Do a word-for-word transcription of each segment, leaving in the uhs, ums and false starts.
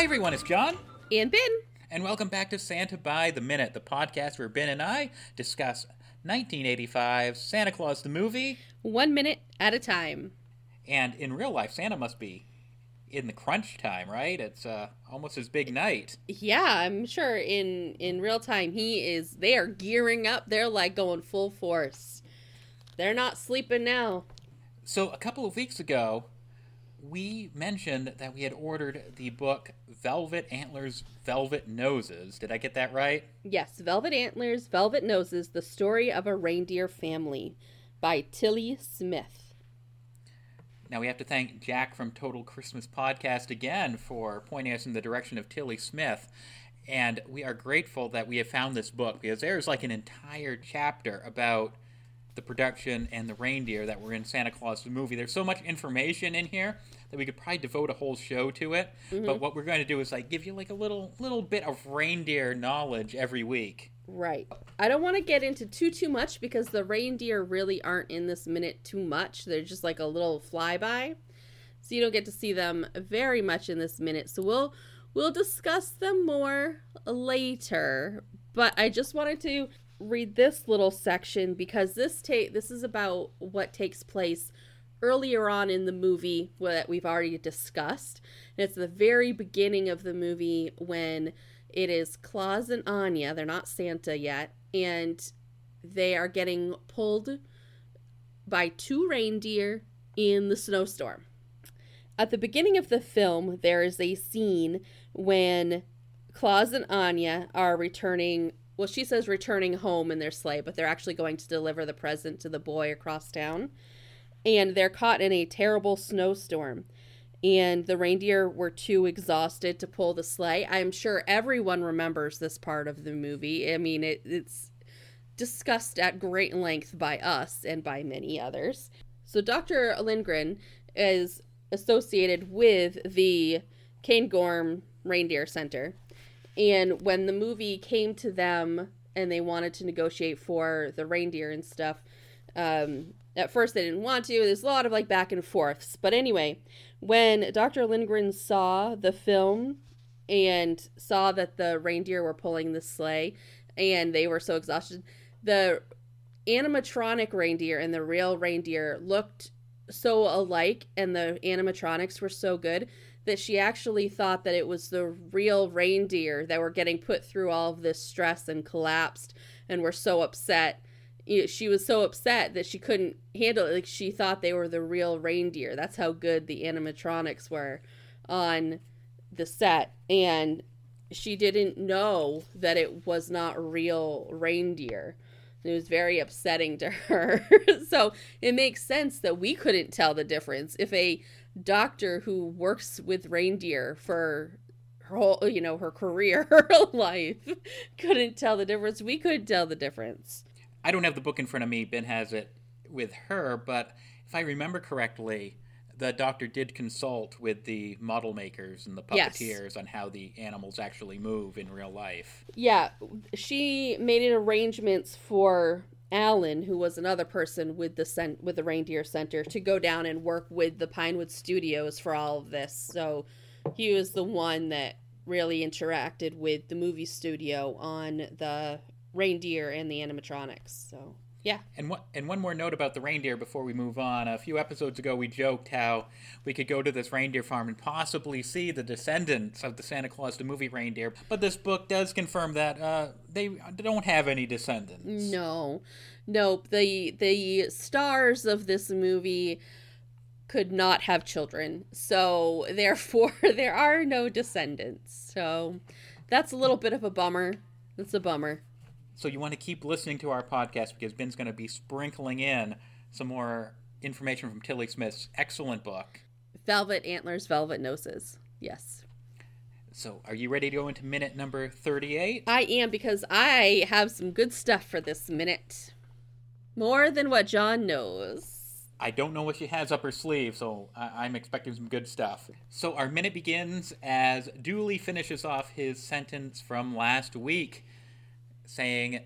Hi everyone, it's John and Ben, and welcome back to Santa by the Minute, the podcast where Ben and I discuss nineteen eighty-five Santa Claus the movie, one minute at a time. And in real life, Santa must be in the crunch time, right? It's uh, almost his big night. Yeah, I'm sure in in real time he is. They are gearing up. They're like going full force. They're not sleeping now. So a couple of weeks ago, we mentioned that we had ordered the book Velvet Antlers, Velvet Noses. Did I get that right? Yes, Velvet Antlers, Velvet Noses, The Story of a Reindeer Family by Tilly Smith. Now we have to thank Jack from Total Christmas Podcast again for pointing us in the direction of Tilly Smith. And we are grateful that we have found this book, because there's like an entire chapter about the production and the reindeer that were in Santa Claus the movie. There's so much information in here that we could probably devote a whole show to it. Mm-hmm. But what we're going to do is like give you like a little little bit of reindeer knowledge every week. Right. I don't want to get into too too much because the reindeer really aren't in this minute too much. They're just like a little flyby, so you don't get to see them very much in this minute. So we'll we'll discuss them more later. But I just wanted to read this little section because this ta- this is about what takes place earlier on in the movie that we've already discussed. And it's the very beginning of the movie when it is Claus and Anya, they're not Santa yet, and they are getting pulled by two reindeer in the snowstorm. At the beginning of the film, there is a scene when Claus and Anya are returning Well, she says returning home in their sleigh, but they're actually going to deliver the present to the boy across town. And they're caught in a terrible snowstorm. And the reindeer were too exhausted to pull the sleigh. I'm sure everyone remembers this part of the movie. I mean, it, it's discussed at great length by us and by many others. So Doctor Lindgren is associated with the Cairngorm Reindeer Centre. And when the movie came to them and they wanted to negotiate for the reindeer and stuff, um, at first they didn't want to. There's a lot of like back and forths. But anyway, when Doctor Lindgren saw the film and saw that the reindeer were pulling the sleigh and they were so exhausted, the animatronic reindeer and the real reindeer looked so alike and the animatronics were so good that she actually thought that it was the real reindeer that were getting put through all of this stress and collapsed and were so upset. You know, she was so upset that she couldn't handle it. Like, she thought they were the real reindeer. That's how good the animatronics were on the set. And she didn't know that it was not real reindeer. It was very upsetting to her. So it makes sense that we couldn't tell the difference. If a doctor who works with reindeer for her whole, you know, her career, her life, couldn't tell the difference, we could tell the difference. I don't have the book in front of me. Ben has it with her, but if I remember correctly, the doctor did consult with the model makers and the puppeteers, yes, on how the animals actually move in real life. Yeah, she made arrangements for Alan, who was another person with the cent- with the Reindeer Center, to go down and work with the Pinewood Studios for all of this. So he was the one that really interacted with the movie studio on the reindeer and the animatronics. So, yeah. And what, and one more note about the reindeer before we move on. A few episodes ago, we joked how we could go to this reindeer farm and possibly see the descendants of the Santa Claus the movie reindeer. But this book does confirm that uh, they don't have any descendants. No. Nope. The, the stars of this movie could not have children. So, therefore, there are no descendants. So, that's a little bit of a bummer. That's a bummer. So you want to keep listening to our podcast because Ben's going to be sprinkling in some more information from Tilly Smith's excellent book, Velvet Antlers, Velvet Noses. Yes. So are you ready to go into minute number thirty-eight? I am, because I have some good stuff for this minute. More than what John knows. I don't know what she has up her sleeve, so I- I'm expecting some good stuff. So our minute begins as Dooley finishes off his sentence from last week, saying,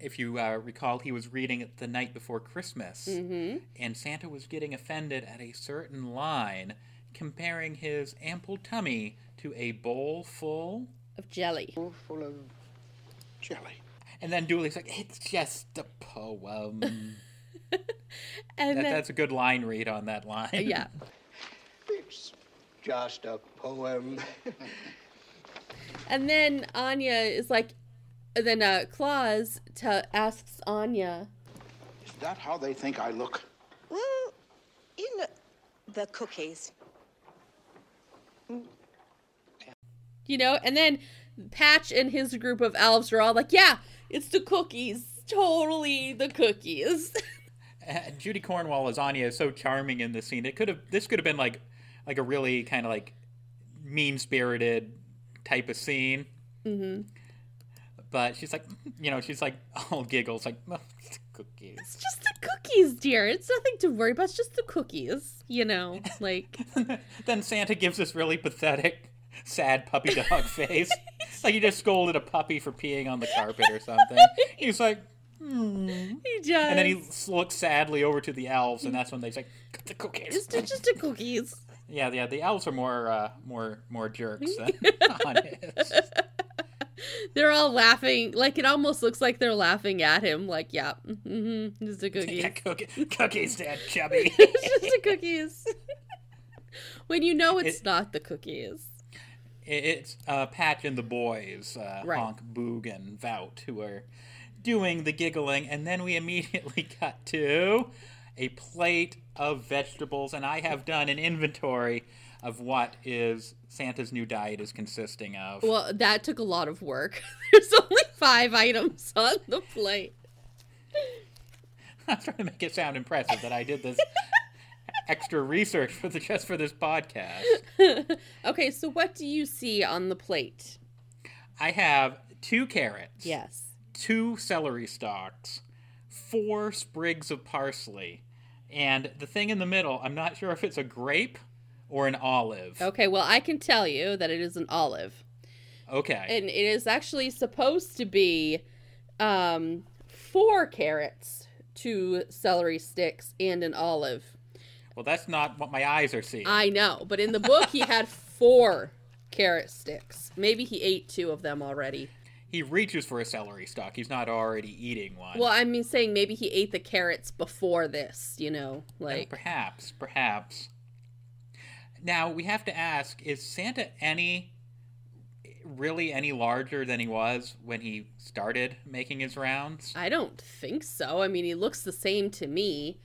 if you uh, recall, he was reading it the night before Christmas, mm-hmm. and Santa was getting offended at a certain line comparing his ample tummy to a bowl full... of jelly. Bowl full of jelly. And then Dooley's like, it's just a poem. and that, then... That's a good line read on that line. Yeah. It's just a poem. And then Anya is like, then uh, Claus t- asks Anya, is that how they think I look? Well, you know, the cookies. Mm. You know, and then Patch and his group of elves are all like, yeah, it's the cookies. Totally the cookies. uh, Judy Cornwall as Anya is so charming in this scene. It could have, this could have been like, like a really kind of like mean-spirited type of scene. Mm-hmm. But she's like, you know, she's like all giggles, like, oh, it's cookies. It's just the cookies, dear. It's nothing to worry about. It's just the cookies, you know, like. Then Santa gives this really pathetic, sad puppy dog face. Like he just scolded a puppy for peeing on the carpet or something. He's like, hmm. He does. And then he looks sadly over to the elves, and that's when they're like, the cookies. It's just the cookies. Yeah, yeah. The elves are more, uh, more, more jerks than honest. They're all laughing. Like, it almost looks like they're laughing at him. Like, yeah, mm-hmm, just the cookies. Yeah, cookie, cookies, Dad, chubby. It's just the cookies. When you know it's it, not the cookies. It's uh, Patch and the boys, uh, right. Honk, Boog, and Vout, who are doing the giggling. And then we immediately cut to a plate of vegetables. And I have done an inventory of what is Santa's new diet is consisting of. Well, that took a lot of work. There's only five items on the plate. I'm trying to make it sound impressive that I did this extra research for the, just for this podcast. Okay, so what do you see on the plate? I have two carrots. Yes. Two celery stalks. Four sprigs of parsley. And the thing in the middle, I'm not sure if it's a grape or an olive. Okay, well, I can tell you that it is an olive. Okay. And it is actually supposed to be um, four carrots, two celery sticks, and an olive. Well, that's not what my eyes are seeing. I know, but in the book, he had four carrot sticks. Maybe he ate two of them already. He reaches for a celery stalk. He's not already eating one. Well, I mean, saying maybe he ate the carrots before this, you know, like. Oh, perhaps, perhaps. Now, we have to ask, is Santa any, really any larger than he was when he started making his rounds? I don't think so. I mean, he looks the same to me.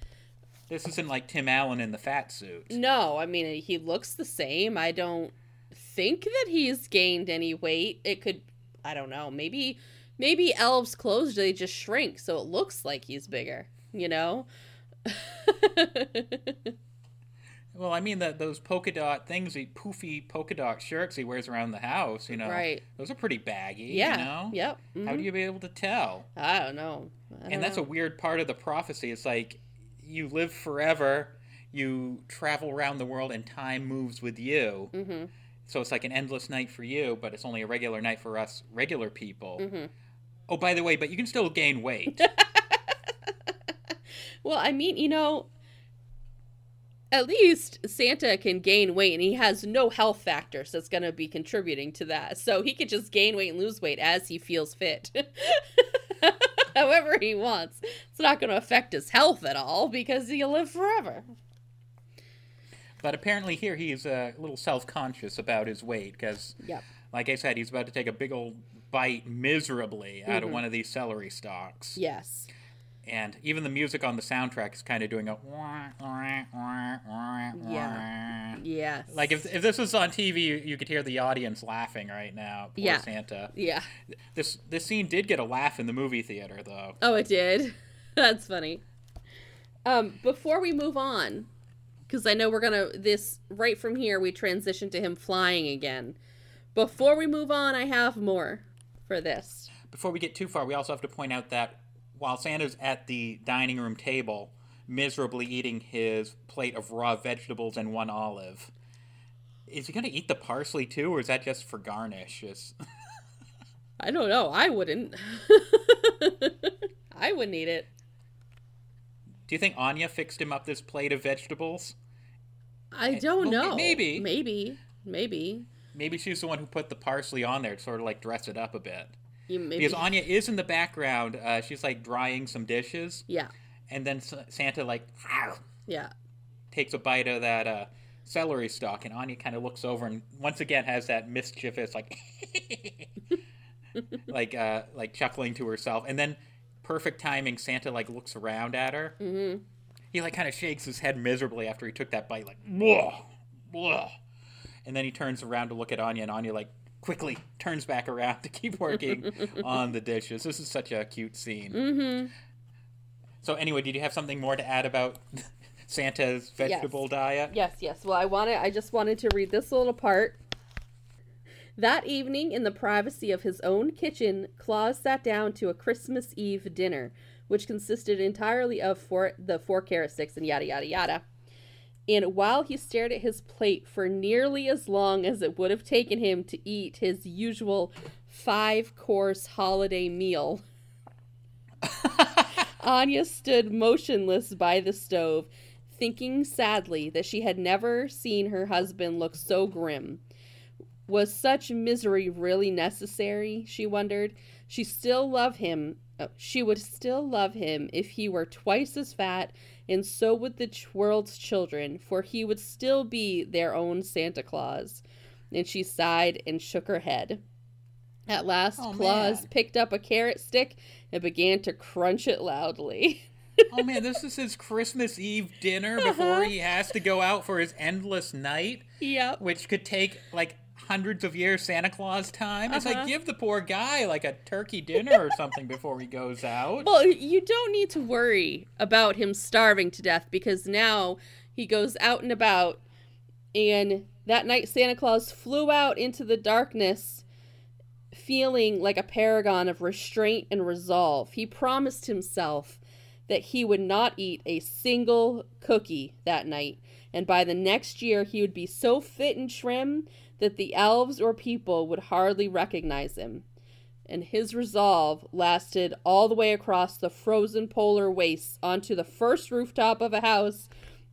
This isn't like Tim Allen in the fat suit. No, I mean, he looks the same. I don't think that he's gained any weight. It could, I don't know, maybe maybe elves' clothes, they just shrink, so it looks like he's bigger, you know? Well, I mean, the, those polka dot things, the poofy polka dot shirts he wears around the house, you know. Right. Those are pretty baggy, yeah. You know? Yep. Mm-hmm. How do you be able to tell? I don't know. I don't and that's know. A weird part of the prophecy. It's like, you live forever, you travel around the world, and time moves with you. Mm-hmm. So it's like an endless night for you, but it's only a regular night for us regular people. Mm-hmm. Oh, by the way, but you can still gain weight. Well, I mean, you know... At least Santa can gain weight, and he has no health factors that's going to be contributing to that. So he could just gain weight and lose weight as he feels fit. However he wants. It's not going to affect his health at all because he'll live forever. But apparently here he's a little self-conscious about his weight because, yep. Like I said, he's about to take a big old bite miserably out mm-hmm. of one of these celery stalks. Yes. And even the music on the soundtrack is kind of doing a... Yeah. Yes. Like, if if this was on T V, you, you could hear the audience laughing right now. Poor yeah. Santa. Yeah. This, this scene did get a laugh in the movie theater, though. Oh, it did? That's funny. Um, before we move on, because I know we're going to... this right from here, we transition to him flying again. Before we move on, I have more for this. Before we get too far, we also have to point out that while Santa's at the dining room table, miserably eating his plate of raw vegetables and one olive, is he going to eat the parsley too, or is that just for garnish? Just... I don't know. I wouldn't. I wouldn't eat it. Do you think Anya fixed him up this plate of vegetables I don't know. Maybe. Maybe. Maybe. Maybe she's the one who put the parsley on there to sort of like dress it up a bit. You, maybe. Because Anya is in the background. Uh, she's like drying some dishes. Yeah. And then Santa like yeah. takes a bite of that uh, celery stalk, and Anya kind of looks over and once again has that mischievous like like uh, like chuckling to herself. And then perfect timing, Santa like looks around at her. Mm-hmm. He like kind of shakes his head miserably after he took that bite, like whoa, whoa. And then he turns around to look at Anya, and Anya like quickly turns back around to keep working on the dishes. This is such a cute scene. Mm-hmm. So anyway, did you have something more to add about Santa's vegetable yes. diet? Yes, yes. Well, I wanted, I just wanted to read this little part. That evening, in the privacy of his own kitchen, Claus sat down to a Christmas Eve dinner, which consisted entirely of four, the four carrot sticks and yada, yada, yada. And while he stared at his plate for nearly as long as it would have taken him to eat his usual five-course holiday meal, Anya stood motionless by the stove, thinking sadly that she had never seen her husband look so grim. Was such misery really necessary? She wondered. She still loved him. Oh, she would still love him if he were twice as fat, and so would the world's children, for he would still be their own Santa Claus. And she sighed and shook her head. At last, oh, Claus man. picked up a carrot stick and began to crunch it loudly. Oh, man, this is his Christmas Eve dinner before uh-huh. he has to go out for his endless night, yep. which could take, like, hundreds of years Santa Claus time. Uh-huh. It's like, give the poor guy, like, a turkey dinner or something before he goes out. Well, you don't need to worry about him starving to death, because now he goes out and about, and that night Santa Claus flew out into the darkness feeling like a paragon of restraint and resolve. He promised himself that he would not eat a single cookie that night, and by the next year he would be so fit and trim that the elves or people would hardly recognize him. And his resolve lasted all the way across the frozen polar wastes, onto the first rooftop of a house,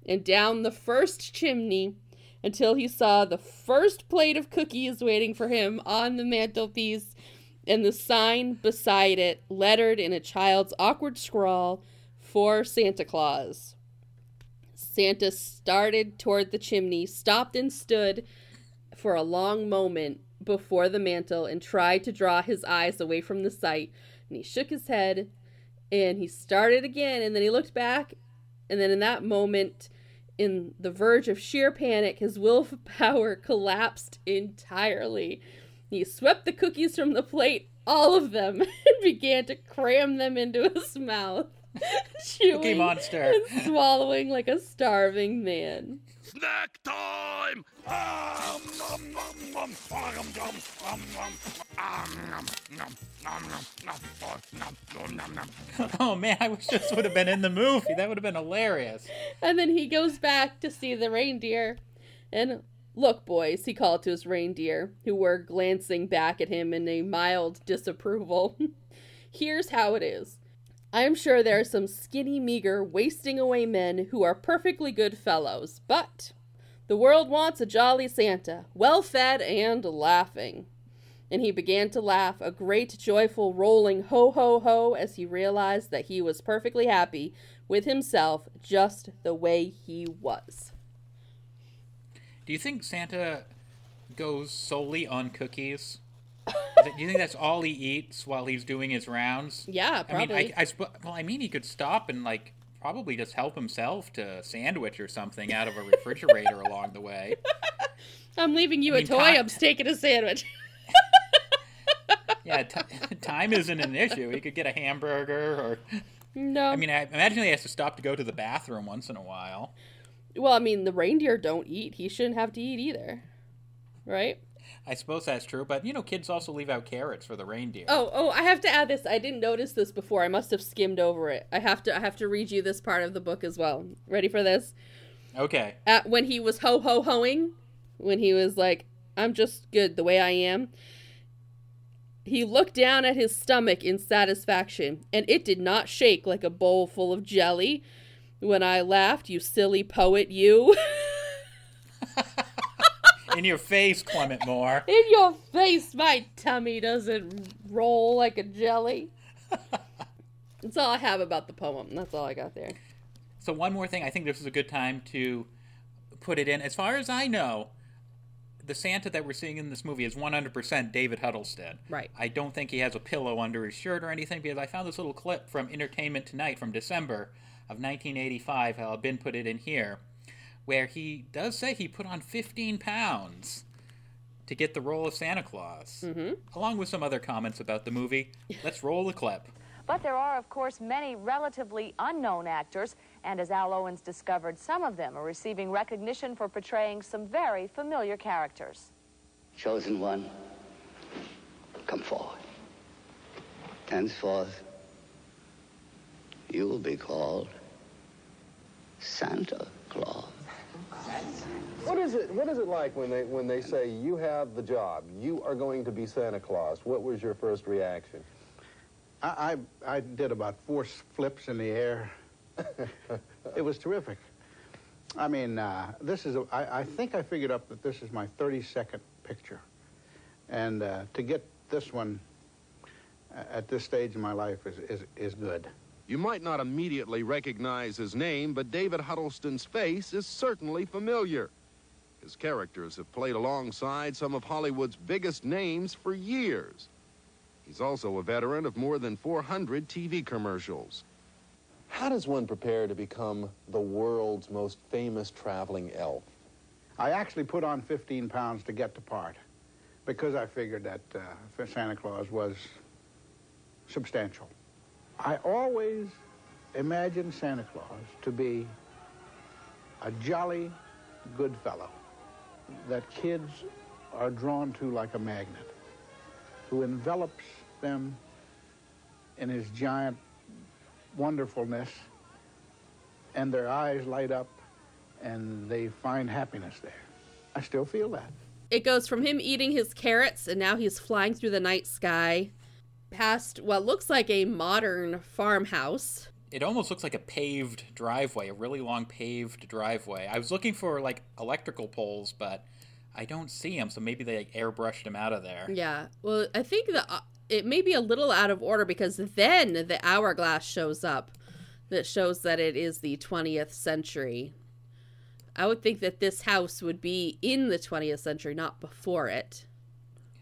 and down the first chimney, until he saw the first plate of cookies waiting for him on the mantelpiece, and the sign beside it, lettered in a child's awkward scrawl, for Santa Claus. Santa started toward the chimney, stopped and stood for a long moment before the mantel, and tried to draw his eyes away from the sight, and he shook his head, and he started again, and then he looked back, and then in that moment, in the verge of sheer panic, his willpower collapsed entirely. He swept the cookies from the plate, all of them, and began to cram them into his mouth, chewing Cookie Monster. and swallowing like a starving man. Snack time! Um, nom, nom, nom, nom, nom, nom, nom, nom, nom, nom. Oh man, I wish this would have been in the movie. That would have been hilarious. And then he goes back to see the reindeer. And look, boys, he called to his reindeer, who were glancing back at him in a mild disapproval. Here's how it is. I am sure there are some skinny, meager, wasting away men who are perfectly good fellows, but the world wants a jolly Santa, well-fed and laughing. And he began to laugh, a great, joyful, rolling ho-ho-ho, as he realized that he was perfectly happy with himself just the way he was. Do you think Santa goes solely on cookies? Do you think that's all he eats while he's doing his rounds? Yeah, probably. I mean, I, I sp- well, I mean, he could stop and like probably just help himself to a sandwich or something out of a refrigerator along the way. I'm leaving you I mean, a toy. Time- I'm taking a sandwich. yeah, t- time isn't an issue. He could get a hamburger or. No. I mean, I imagine he has to stop to go to the bathroom once in a while. Well, I mean, the reindeer don't eat. He shouldn't have to eat either, right? I suppose that's true, but, you know, kids also leave out carrots for the reindeer. Oh, oh, I have to add this. I didn't notice this before. I must have skimmed over it. I have to I have to read you this part of the book as well. Ready for this? Okay. Uh, when he was ho-ho-hoing, when he was like, I'm just good the way I am, he looked down at his stomach in satisfaction, and it did not shake like a bowl full of jelly. When I laughed, you silly poet, you... In your face, Clement Moore. In your face, my tummy doesn't roll like a jelly. That's all I have about the poem. That's all I got there. So one more thing. I think this is a good time to put it in. As far as I know, the Santa that we're seeing in this movie is one hundred percent David Huddleston. Right. I don't think he has a pillow under his shirt or anything, because I found this little clip from Entertainment Tonight from December of nineteen eighty-five. I'll bin put it in here, where he does say he put on fifteen pounds to get the role of Santa Claus, mm-hmm. along with some other comments about the movie. Let's roll the clip. But there are, of course, many relatively unknown actors, and as Al Owens discovered, some of them are receiving recognition for portraying some very familiar characters. Chosen one, come forward. Henceforth, you will be called Santa Claus. What is it? What is it like when they when they say you have the job, you are going to be Santa Claus? What was your first reaction? I, I did about four flips in the air. It was terrific. I mean, uh, this is, a, I, I think I figured up that this is my thirty-second picture. And uh, to get this one at this stage in my life is, is, is good. You might not immediately recognize his name, but David Huddleston's face is certainly familiar. His characters have played alongside some of Hollywood's biggest names for years. He's also a veteran of more than four hundred T V commercials. How does one prepare to become the world's most famous traveling elf? I actually put on fifteen pounds to get the part, because I figured that uh, Santa Claus was substantial. I always imagined Santa Claus to be a jolly good fellow that kids are drawn to like a magnet, who envelops them in his giant wonderfulness, and their eyes light up, and they find happiness there. I still feel that. It goes from him eating his carrots, and now he's flying through the night sky, past what looks like a modern farmhouse. It almost looks like a paved driveway, a really long paved driveway. I was looking for, like, electrical poles, but I don't see him, so maybe they like, airbrushed him out of there. Yeah, well, I think the uh, it may be a little out of order, because then the hourglass shows up that shows that it is the twentieth century. I would think that this house would be in the twentieth century, not before it.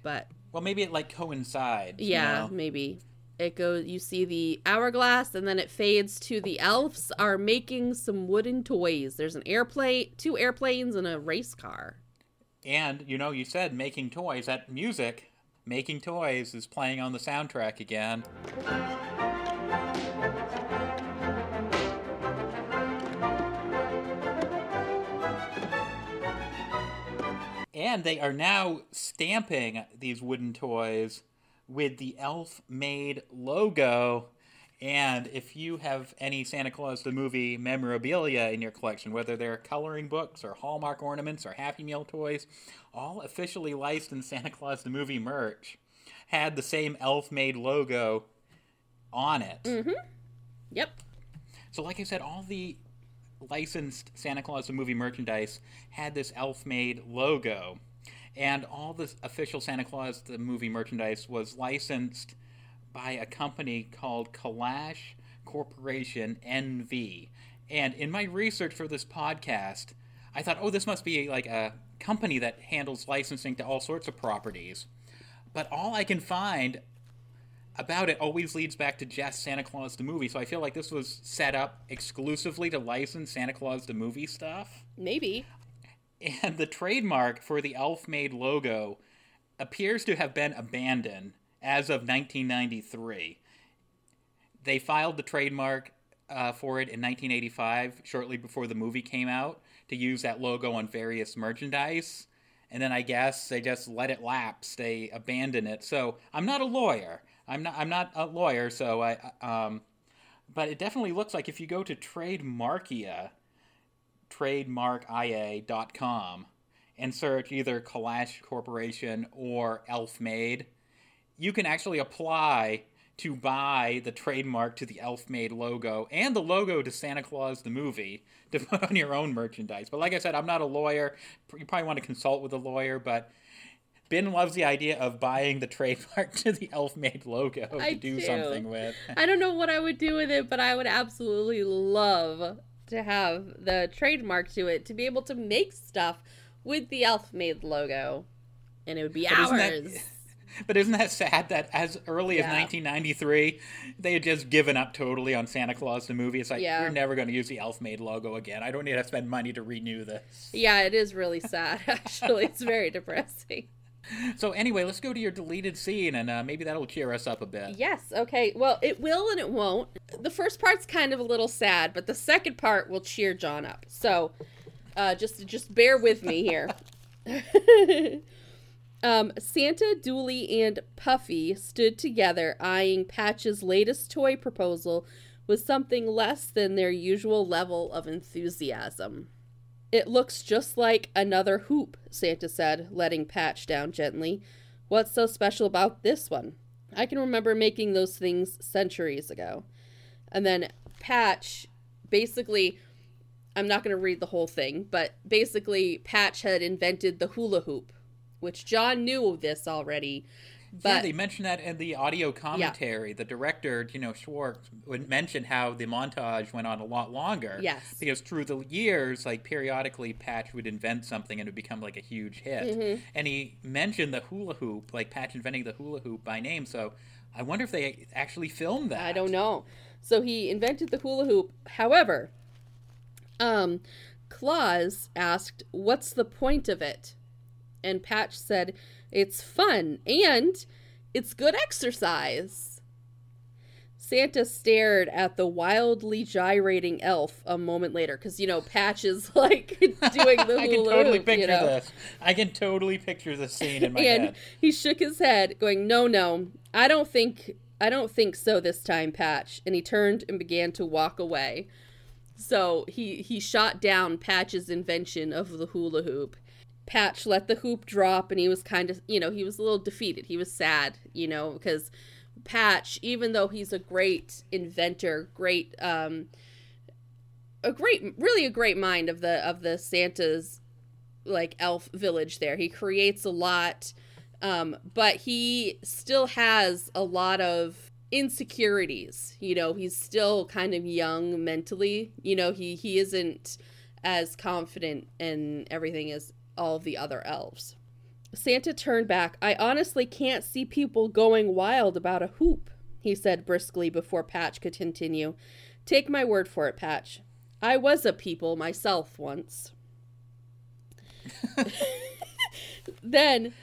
But well, maybe it, like, coincides. Yeah, you know? Maybe. It goes. You see the hourglass, and then it fades to the elves are making some wooden toys. There's an airplane, two airplanes, and a race car. And, you know, you said making toys. That music, Making Toys, is playing on the soundtrack again. And they are now stamping these wooden toys with the elf-made logo. And if you have any Santa Claus the Movie memorabilia in your collection, whether they're coloring books or Hallmark ornaments or Happy Meal toys, all officially licensed Santa Claus the Movie merch had the same elf-made logo on it. Mm-hmm. Yep. So like I said, all the licensed Santa Claus the Movie merchandise had this elf-made logo. And all the official Santa Claus the Movie merchandise was licensed by a company called Kalash Corporation N V. And in my research for this podcast, I thought, oh, this must be like a company that handles licensing to all sorts of properties. But all I can find about it always leads back to just Santa Claus the Movie. So I feel like this was set up exclusively to license Santa Claus the Movie stuff. Maybe. And the trademark for the elf-made logo appears to have been abandoned. As of nineteen ninety-three, they filed the trademark uh, for it in nineteen eighty-five, shortly before the movie came out, to use that logo on various merchandise. And then I guess they just let it lapse. They abandoned it. So I'm not a lawyer. I'm not. I'm not a lawyer. So I. Um, but it definitely looks like if you go to Trademarkia, trademark i a dot com, and search either Kalash Corporation or Elf Made, you can actually apply to buy the trademark to the Elfmaid logo and the logo to Santa Claus the Movie to put on your own merchandise. But like I said, I'm not a lawyer. You probably want to consult with a lawyer, but Ben loves the idea of buying the trademark to the Elfmaid logo to I do, do something with. I don't know what I would do with it, but I would absolutely love to have the trademark to it to be able to make stuff with the Elfmaid logo, and it would be but ours. Isn't that, but isn't that sad that as early yeah. as nineteen ninety-three, they had just given up totally on Santa Claus the Movie? It's like, yeah. we're never going to use the Elfmaid logo again. I don't need to spend money to renew this. Yeah, it is really sad, actually. It's very depressing. So anyway, let's go to your deleted scene, and uh, maybe that'll cheer us up a bit. Yes, okay. Well, it will and it won't. The first part's kind of a little sad, but the second part will cheer John up. So uh, just, just bear with me here. Um, Santa, Dooley, and Puffy stood together, eyeing Patch's latest toy proposal with something less than their usual level of enthusiasm. "It looks just like another hoop," Santa said, letting Patch down gently. "What's so special about this one? I can remember making those things centuries ago." And then Patch basically... I'm not going to read the whole thing, but basically Patch had invented the hula hoop, which John knew of this already. But, yeah, they mentioned that in the audio commentary. Yeah. The director, you know, Schwartz, would mention how the montage went on a lot longer. Yes. Because through the years, like, periodically, Patch would invent something and it would become, like, a huge hit. Mm-hmm. And he mentioned the hula hoop, like, Patch inventing the hula hoop by name. So I wonder if they actually filmed that. I don't know. So he invented the hula hoop. However... Um, Claus asked, "What's the point of it?" And Patch said, "It's fun, and it's good exercise." Santa stared at the wildly gyrating elf a moment later, because, you know, Patch is, like, doing the I hula can totally hoop, picture you know? this. I can totally picture the scene in my and head. And he shook his head, going, no, no, I don't think, I don't think so this time, Patch. And he turned and began to walk away. So he, he shot down Patch's invention of the hula hoop. Patch let the hoop drop, and he was kind of, you know, he was a little defeated. He was sad, you know, because Patch, even though he's a great inventor, great, um, a great, really a great mind of the, of the Santa's, like, elf village there. He creates a lot, um, but he still has a lot of insecurities, you know. He's still kind of young mentally, you know. He he isn't as confident in everything as all the other elves. Santa turned back. "I honestly can't see people going wild about a hoop," he said briskly before Patch could continue. "Take my word for it, Patch. I was a people myself once." Then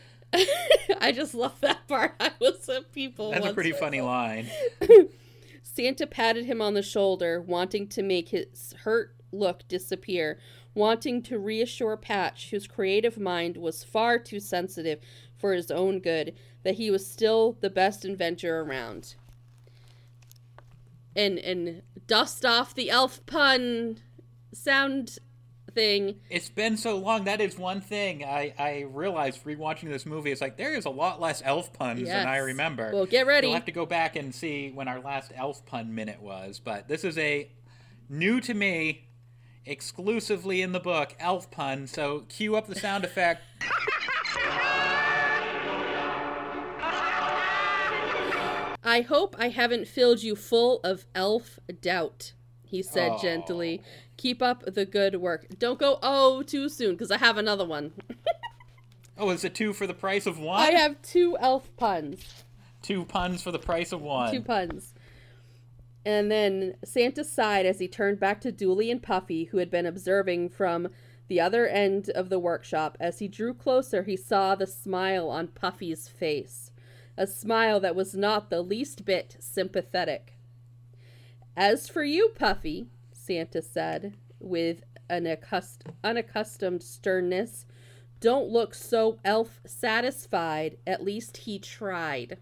I just love that part. I was a people. That's once a pretty myself. Funny line. Santa patted him on the shoulder, wanting to make his hurt look disappear, wanting to reassure Patch, whose creative mind was far too sensitive for his own good, that he was still the best inventor around. And and dust off the elf pun sound thing. It's been so long. That is one thing I, I realized rewatching this movie. It's like, there is a lot less elf puns yes. than I remember. Well, get ready. You'll have to go back and see when our last elf pun minute was. But this is a new to me, exclusively in the book, elf pun. So cue up the sound effect. "I hope I haven't filled you full of elf doubt," he said oh. gently. "Keep up the good work." Don't go oh too soon, because I have another one. Oh, is it two for the price of one? I have two elf puns. Two puns for the price of one. Two puns. And then Santa sighed as he turned back to Dooley and Puffy, who had been observing from the other end of the workshop. As he drew closer, he saw the smile on Puffy's face, a smile that was not the least bit sympathetic. "As for you, Puffy," Santa said with an accust- unaccustomed sternness, "don't look so elf satisfied. At least he tried."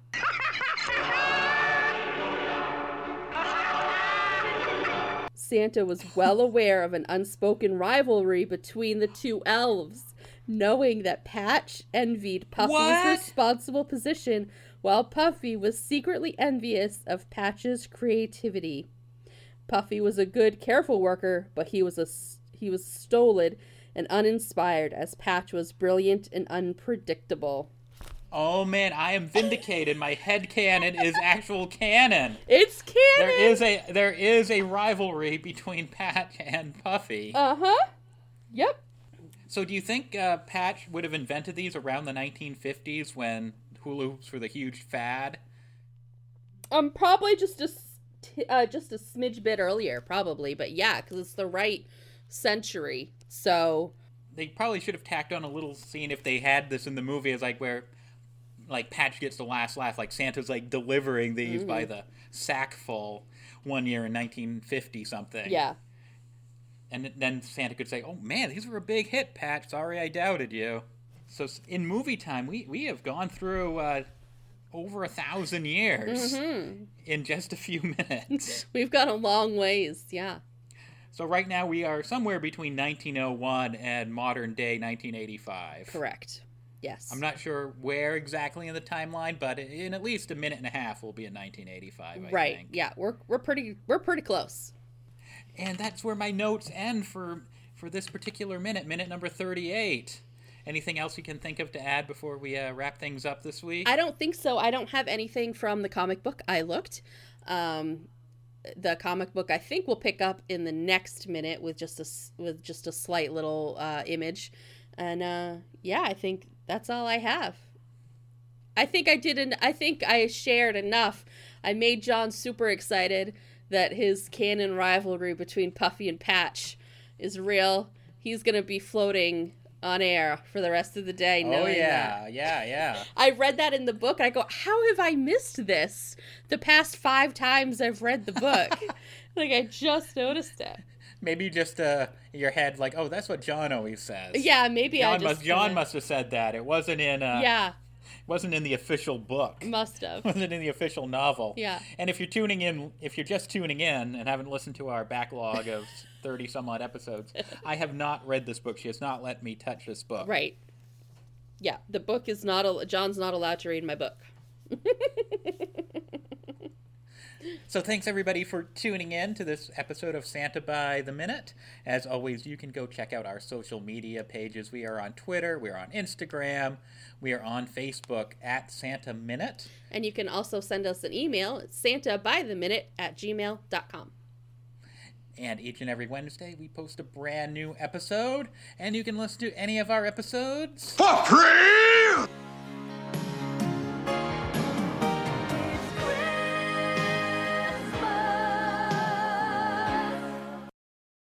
Santa was well aware of an unspoken rivalry between the two elves, knowing that Patch envied Puffy's what? responsible position, while Puffy was secretly envious of Patch's creativity. Puffy was a good, careful worker, but he was a, he was stolid and uninspired, as Patch was brilliant and unpredictable. Oh man, I am vindicated. My head cannon is actual cannon. It's cannon. There is a there is a rivalry between Patch and Puffy. Uh-huh. Yep. So do you think uh, Patch would have invented these around the nineteen fifties when hula hoops were the huge fad? Um, probably just a, uh, just a smidge bit earlier, probably. But yeah, because it's the right century. So they probably should have tacked on a little scene if they had this in the movie, as like where... like Patch gets the last laugh, like Santa's like delivering these mm-hmm. by the sackful one year in nineteen fifty something. Yeah. And then Santa could say, oh man, these were a big hit, Patch. Sorry I doubted you. So in movie time, we, we have gone through uh, over a thousand years mm-hmm. in just a few minutes. We've gone a long ways, yeah. So right now we are somewhere between nineteen oh one and modern day nineteen eighty-five. Correct. Yes. I'm not sure where exactly in the timeline, but in at least a minute and a half we'll be in nineteen eighty-five, I think. Right. Yeah, we're we're pretty we're pretty close. And that's where my notes end for for this particular minute, minute number thirty-eight. Anything else you can think of to add before we uh, wrap things up this week? I don't think so. I don't have anything from the comic book. I looked. Um, the comic book I think we'll pick up in the next minute with just a with just a slight little uh, image, and uh, yeah, I think. That's all I have. I think I didn't. I think I shared enough. I made John super excited that his canon rivalry between Puffy and Patch is real. He's gonna be floating on air for the rest of the day. Oh knowing yeah, that. yeah, yeah. I read that in the book, and I go, "How have I missed this? The past five times I've read the book, like I just noticed it." Maybe just uh, in your head, like, oh, that's what John always says. Yeah, maybe John I just... Must, John must have said that. It wasn't in... Uh, yeah. It wasn't in the official book. Must have. It wasn't in the official novel. Yeah. And if you're tuning in, if you're just tuning in and haven't listened to our backlog of thirty-some-odd episodes, I have not read this book. She has not let me touch this book. Right. Yeah, the book is not... Al- John's not allowed to read my book. So thanks, everybody, for tuning in to this episode of Santa by the Minute. As always, you can go check out our social media pages. We are on Twitter. We are on Instagram. We are on Facebook at Santa Minute. And you can also send us an email at santabytheminute at gmail dot com. And each and every Wednesday, we post a brand new episode. And you can listen to any of our episodes. For free!